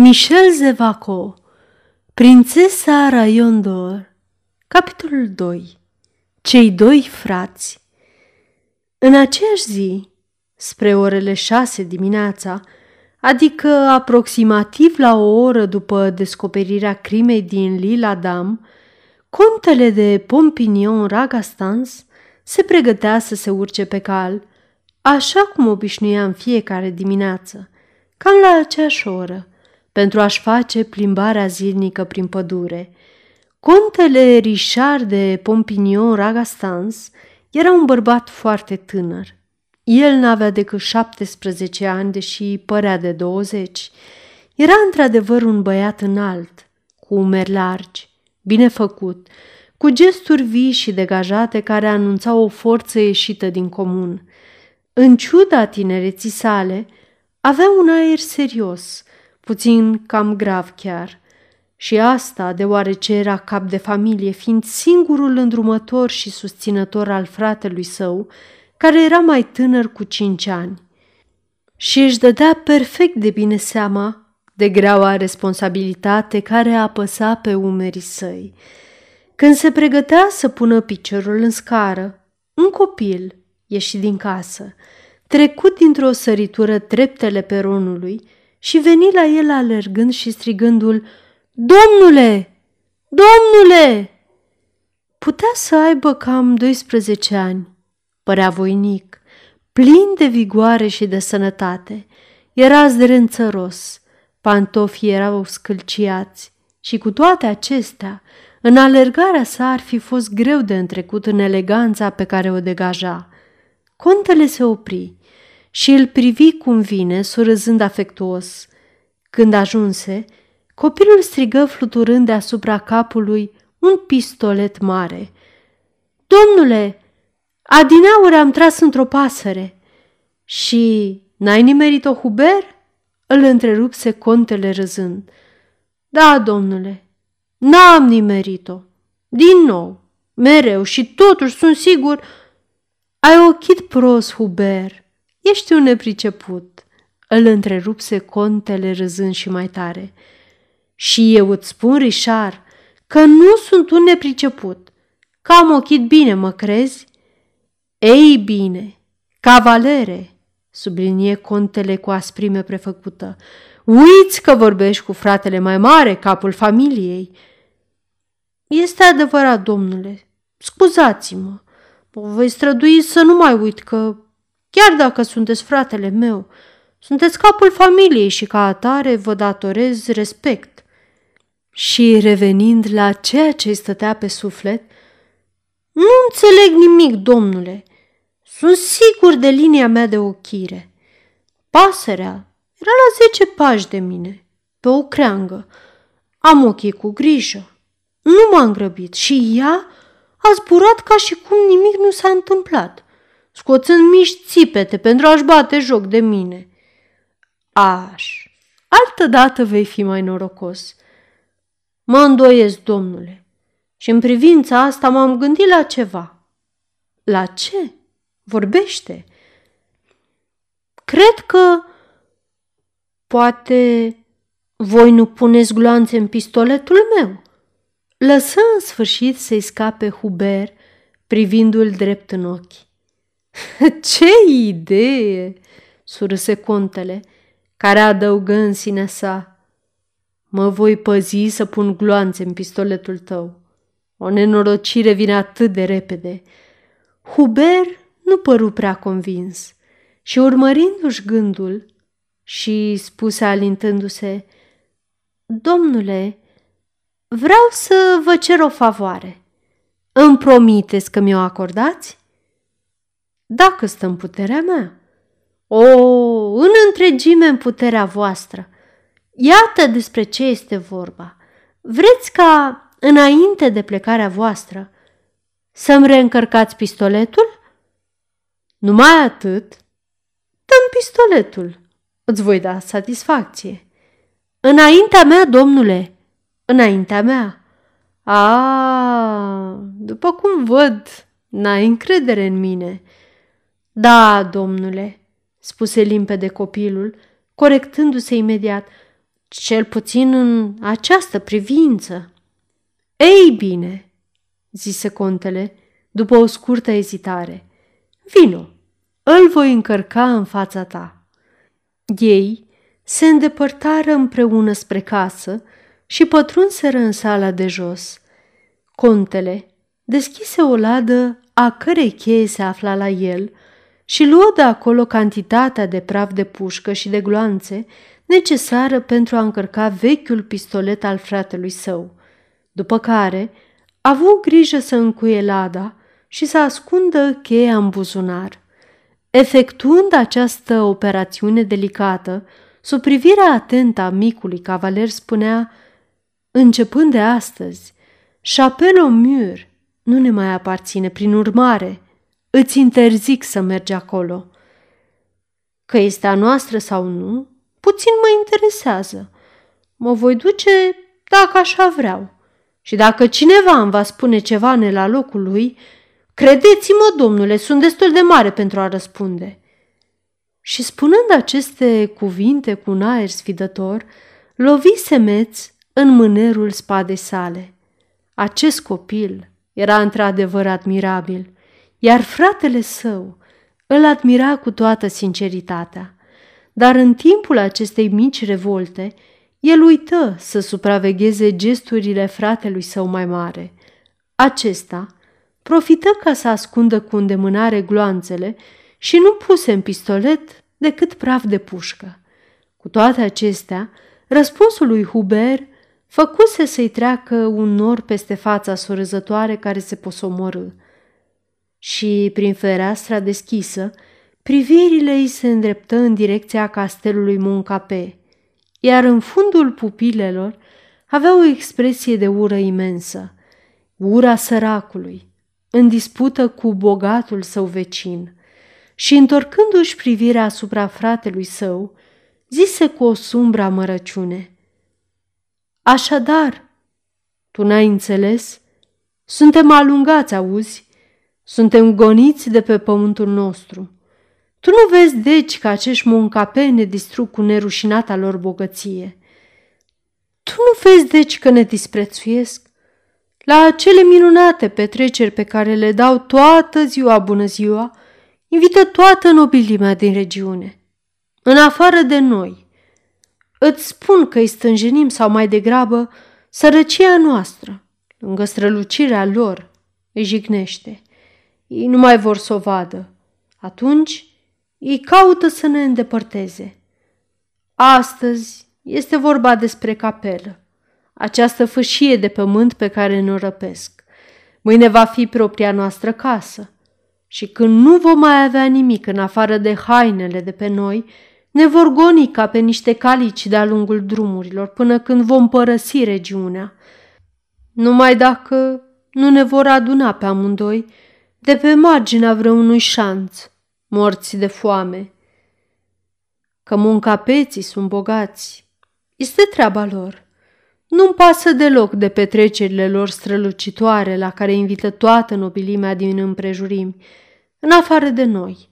Michel Zevaco, Prințesa Raiondor, capitolul 2. Cei doi frați. În aceeași zi, spre orele 6 dimineața, adică aproximativ la o oră după descoperirea crimei din l'Isle-Adam, contele de Pompinion-Ragastans se pregătea să se urce pe cal, așa cum obișnuia în fiecare dimineață, cam la aceeași oră, pentru a-și face plimbarea zilnică prin pădure. Contele Richard de Pompinion-Ragastans era un bărbat foarte tânăr. El n-avea decât 17 ani, deși părea de 20. Era într-adevăr un băiat înalt, cu umeri largi, bine făcut, cu gesturi vii și degajate care anunțau o forță ieșită din comun. În ciuda tinereții sale, avea un aer serios, puțin cam grav chiar. Și asta deoarece era cap de familie, fiind singurul îndrumător și susținător al fratelui său, care era mai tânăr cu 5 ani. Și își dădea perfect de bine seama de greaua responsabilitate care apăsa pe umerii săi. Când se pregătea să pună piciorul în scară, un copil ieși din casă, trecut dintr-o săritură treptele peronului și veni la el alergând și strigându-l: „Domnule! Domnule!" Putea să aibă cam 12 ani. Părea voinic, plin de vigoare și de sănătate. Era zdrențăros, pantofii erau scâlciați și cu toate acestea, în alergarea sa ar fi fost greu de întrecut în eleganța pe care o degaja. Contele se opri și îl privi cum vine, surâzând afectuos. Când ajunse, copilul strigă fluturând deasupra capului un pistolet mare: „Domnule, adineauri am tras într-o pasăre." „Și n-ai nimerit-o, Huber?" îl întrerupse contele râzând. „Da, domnule, n-am nimerit-o. Din nou, mereu și totuși sunt sigur..." „Ai ochit prost, Huber, ești un nepriceput," îl întrerupse contele râzând și mai tare. „Și eu îți spun, Richard, că nu sunt un nepriceput, că am ochit bine, mă crezi?" „Ei bine, cavalere," sublinie contele cu asprime prefăcută, „uiți că vorbești cu fratele mai mare, capul familiei." „Este adevărat, domnule, scuzați-mă, voi strădui să nu mai uit că, chiar dacă sunteți fratele meu, sunteți capul familiei și ca atare vă datorez respect." Și revenind la ceea ce stătea pe suflet: „Nu înțeleg nimic, domnule. Sunt sigur de linia mea de ochire. Pasărea era la 10 pași de mine, pe o creangă. Am ochii cu grijă. Nu m-am grăbit și ea a zburat ca și cum nimic nu s-a întâmplat, scoțând mici țipete pentru a-și bate joc de mine." „Aș, altădată vei fi mai norocos." „Mă îndoiesc, domnule, și în privința asta m-am gândit la ceva." „La ce? Vorbește." „Cred că poate voi nu puneți gloanțe în pistoletul meu." Lăsă în sfârșit să-i scape Huber, privindu-l drept în ochi. „Ce idee!" surâse contele, care adăugă în sinea sa: „Mă voi păzi să pun gloanțe în pistoletul tău. O nenorocire vine atât de repede." Huber nu păru prea convins și, urmărindu-și gândul, și spuse alintându-se: „Domnule, vreau să vă cer o favoare. Îmi promiteți că mi-o acordați?" „Dacă stă în puterea mea." „O, în întregime în puterea voastră. Iată despre ce este vorba. Vreți ca, înainte de plecarea voastră, să-mi reîncărcați pistoletul?" „Numai atât? Dă-mi pistoletul, îți voi da satisfacție." „Înaintea mea, domnule, înaintea mea." „A, după cum văd, n-ai încredere în mine." „Da, domnule," spuse limpede copilul, corectându-se imediat, cel puțin în această privință. Ei bine, zise contele, după o scurtă ezitare, vino, îl voi încărca în fața ta. Ei se îndepărtară împreună spre casă și pătrunseră în sala de jos. Contele deschise o ladă a cărei cheie se afla la el și luă de acolo cantitatea de praf de pușcă și de gloanțe necesară pentru a încărca vechiul pistolet al fratelui său, după care a avut grijă să încuie lada și să ascundă cheia în buzunar. Efectuând această operațiune delicată, sub privirea atentă a micului cavaler spunea, începând de astăzi, Chapelle-aux-Mures nu ne mai aparține, prin urmare, îți interzic să mergi acolo. Că este a noastră sau nu, puțin mă interesează. Mă voi duce dacă așa vreau. Și dacă cineva îmi va spune ceva ne la locul lui, credeți-mă, domnule, sunt destul de mare pentru a răspunde. Și spunând aceste cuvinte cu un aer sfidător, lovi Semeț în mânerul spadei sale. Acest copil era într-adevăr admirabil, iar fratele său îl admira cu toată sinceritatea. Dar în timpul acestei mici revolte, el uită să supravegheze gesturile fratelui său mai mare. Acesta profită ca să ascundă cu îndemânare gloanțele și nu puse în pistolet decât praf de pușcă. Cu toate acestea, răspunsul lui Hubert făcuse să-i treacă un nor peste fața surâzătoare care se posomorâ. Și, prin fereastra deschisă, privirile îi se îndreptă în direcția castelului Montcapet, iar în fundul pupilelor avea o expresie de ură imensă, ura săracului, în dispută cu bogatul său vecin. Și, întorcându-și privirea asupra fratelui său, zise cu o sumbră amărăciune, așadar, tu n-ai înțeles? Suntem alungați, auzi? Suntem goniți de pe pământul nostru. Tu nu vezi, deci, că acești Montcapet ne distrug cu nerușinata lor bogăție? Tu nu vezi, deci, că ne disprețuiesc? La acele minunate petreceri pe care le dau toată ziua bună ziua, invită toată nobilimea din regiune, în afară de noi. Îți spun că îi stânjenim sau mai degrabă sărăcia noastră, lângă strălucirea lor, îi jignește. Ei nu mai vor să o vadă. Atunci ei caută să ne îndepărteze. Astăzi este vorba despre capelă, această fâșie de pământ pe care ne-o răpesc. Mâine va fi propria noastră casă și când nu vom mai avea nimic în afară de hainele de pe noi, ne vor goni ca pe niște calici de-a lungul drumurilor până când vom părăsi regiunea. Numai dacă nu ne vor aduna pe amândoi de pe marginea vreunui șanț, morți de foame. Că Moncapeții sunt bogați, este treaba lor. Nu-mi pasă deloc de petrecerile lor strălucitoare la care invită toată nobilimea din împrejurimi, în afară de noi.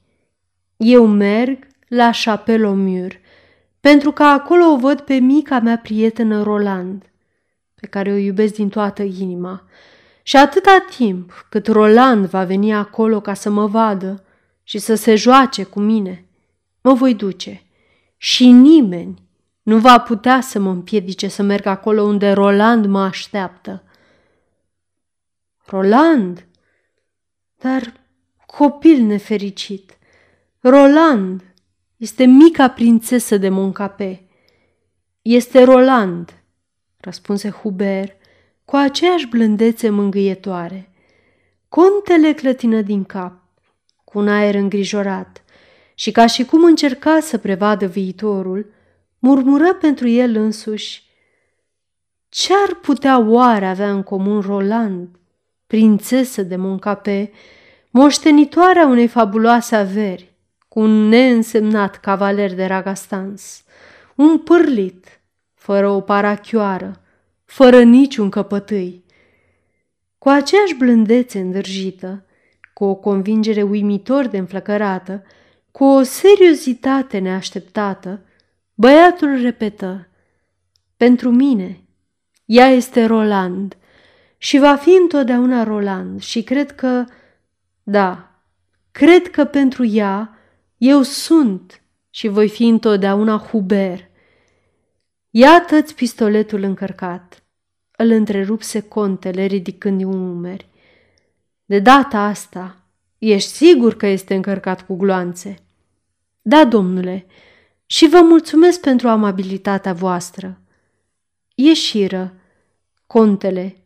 Eu merg la Chapelle-aux-Mures, pentru că acolo o văd pe mica mea prietenă Roland, pe care o iubesc din toată inima. Și atâta timp cât Roland va veni acolo ca să mă vadă și să se joace cu mine, mă voi duce și nimeni nu va putea să mă împiedice să merg acolo unde Roland mă așteaptă. Roland? Dar copil nefericit! Roland este mica prințesă de Montcapet. Este Roland, răspunse Hubert cu aceeași blândețe mângâietoare. Contele clătină din cap, cu un aer îngrijorat, și ca și cum încerca să prevadă viitorul, murmură pentru el însuși, ce ar putea oare avea în comun Roland, prințesă de Montcapet, moștenitoarea unei fabuloase averi, cu un neînsemnat cavaler de Ragastans, un pârlit, fără o parachioară, fără niciun căpătâi. Cu aceeași blândețe îndârjită, cu o convingere uimitor de înflăcărată, cu o seriozitate neașteptată, băiatul repetă, Pentru mine, ea este Roland și va fi întotdeauna Roland și cred că, da, cred că pentru ea eu sunt și voi fi întotdeauna Hubert. Iată-ți pistoletul încărcat, îl întrerupse contele ridicând din umeri. De data asta, ești sigur că este încărcat cu gloanțe? Da, domnule, și vă mulțumesc pentru amabilitatea voastră. Ieșiră. Contele,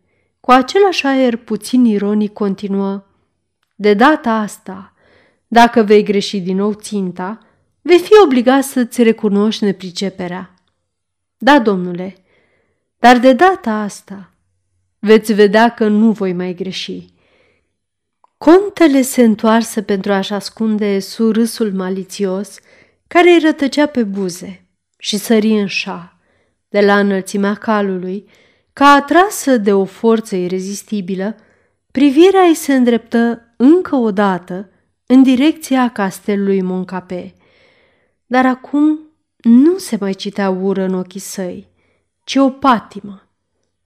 cu același aer puțin ironic, continuă. De data asta, dacă vei greși din nou ținta, vei fi obligat să-ți recunoști nepriceperea. Da, domnule, dar de data asta veți vedea că nu voi mai greși. Contele se întoarse pentru a-și ascunde surâsul malițios care îi rătăcea pe buze și sări în șa, de la înălțimea calului, ca atrasă de o forță irezistibilă, privirea îi se îndreptă încă o dată în direcția castelului Montcapet. Dar acum nu se mai citea ură în ochii săi, ci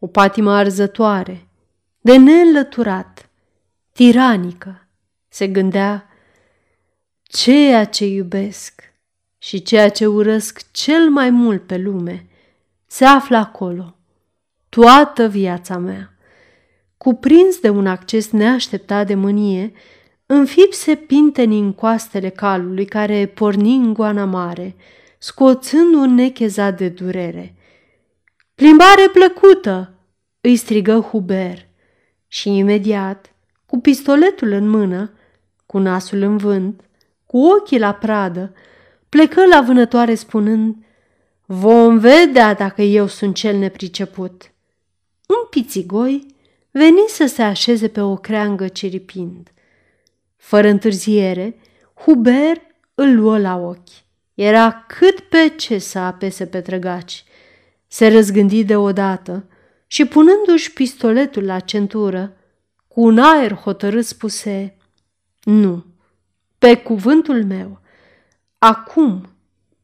o patimă arzătoare, de neînlăturat, tiranică. Se gândea, ceea ce iubesc și ceea ce urăsc cel mai mult pe lume se află acolo, toată viața mea. Cuprins de un acces neașteptat de mânie, înfipse pintenii în coastele calului care porni în goana mare, scoțând un nechezat de durere. Plimbare plăcută!" îi strigă Hubert și imediat, cu pistoletul în mână, cu nasul în vânt, cu ochii la pradă, plecă la vânătoare spunând, vom vedea dacă eu sunt cel nepriceput." Un pițigoi veni să se așeze pe o creangă ciripind. Fără întârziere, Hubert îl luă la ochi. Era cât pe ce să apese pe trăgaci. Se răzgândi deodată și, punându-și pistoletul la centură, cu un aer hotărât spuse, nu, pe cuvântul meu, acum,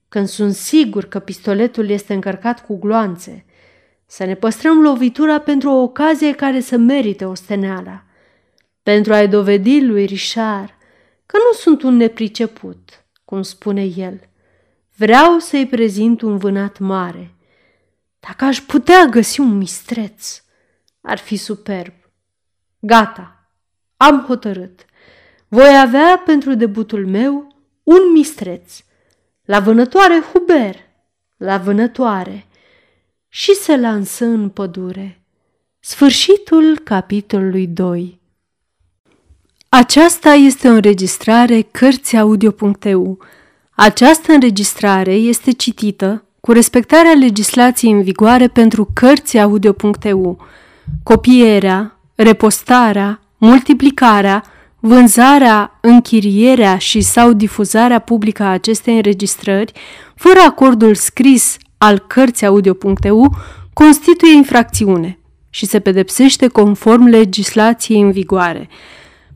când sunt sigur că pistoletul este încărcat cu gloanțe, să ne păstrăm lovitura pentru o ocazie care să merite osteneala, pentru a-i dovedi lui Richard că nu sunt un nepriceput, cum spune el. Vreau să-i prezint un vânat mare. Dacă aș putea găsi un mistreț, ar fi superb. Gata, am hotărât. Voi avea pentru debutul meu un mistreț. La vânătoare, Hubert, la vânătoare. Și se lansă în pădure. Sfârșitul capitolului 2. Aceasta este o înregistrare Cărțiaudio.eu. Această înregistrare este citită cu respectarea legislației în vigoare pentru Cărțiaudio.eu. Copierea, repostarea, multiplicarea, vânzarea, închirierea și sau difuzarea publică a acestei înregistrări, fără acordul scris al Cărțiaudio.eu, constituie infracțiune și se pedepsește conform legislației în vigoare.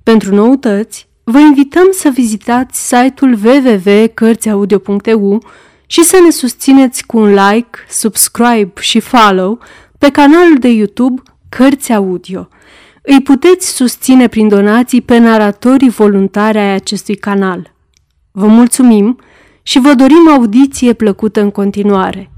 Pentru noutăți, vă invităm să vizitați site-ul www.cărțiaudio.eu și să ne susțineți cu un like, subscribe și follow pe canalul de YouTube Cărți Audio. Îi puteți susține prin donații pe naratorii voluntari ai acestui canal. Vă mulțumim și vă dorim audiție plăcută în continuare.